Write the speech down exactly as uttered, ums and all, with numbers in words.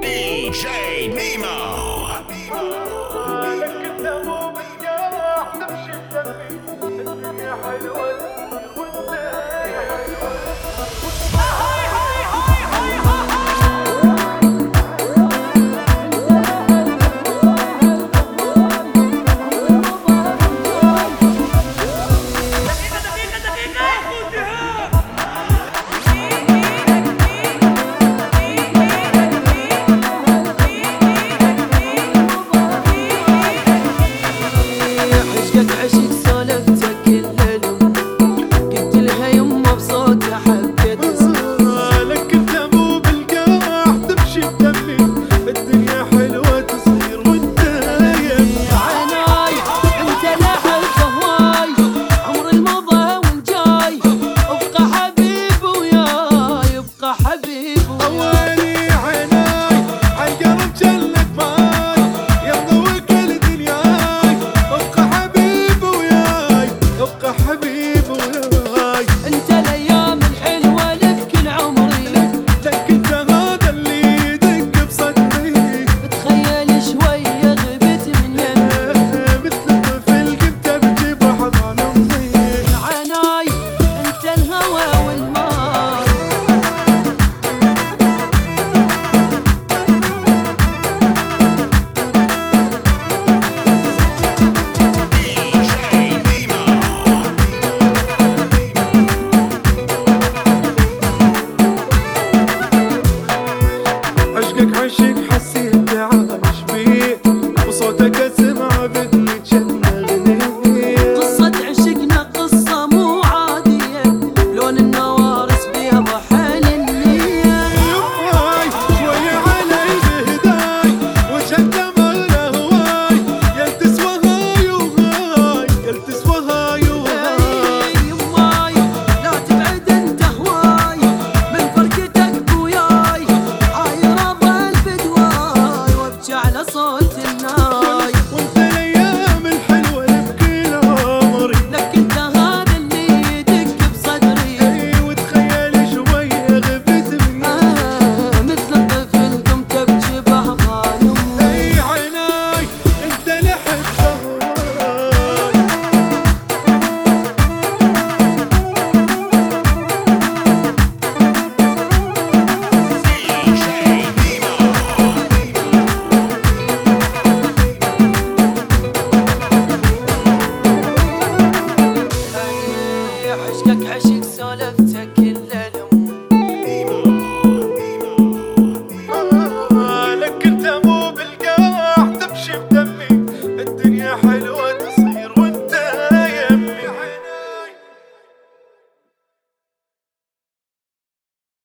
D J Nemo.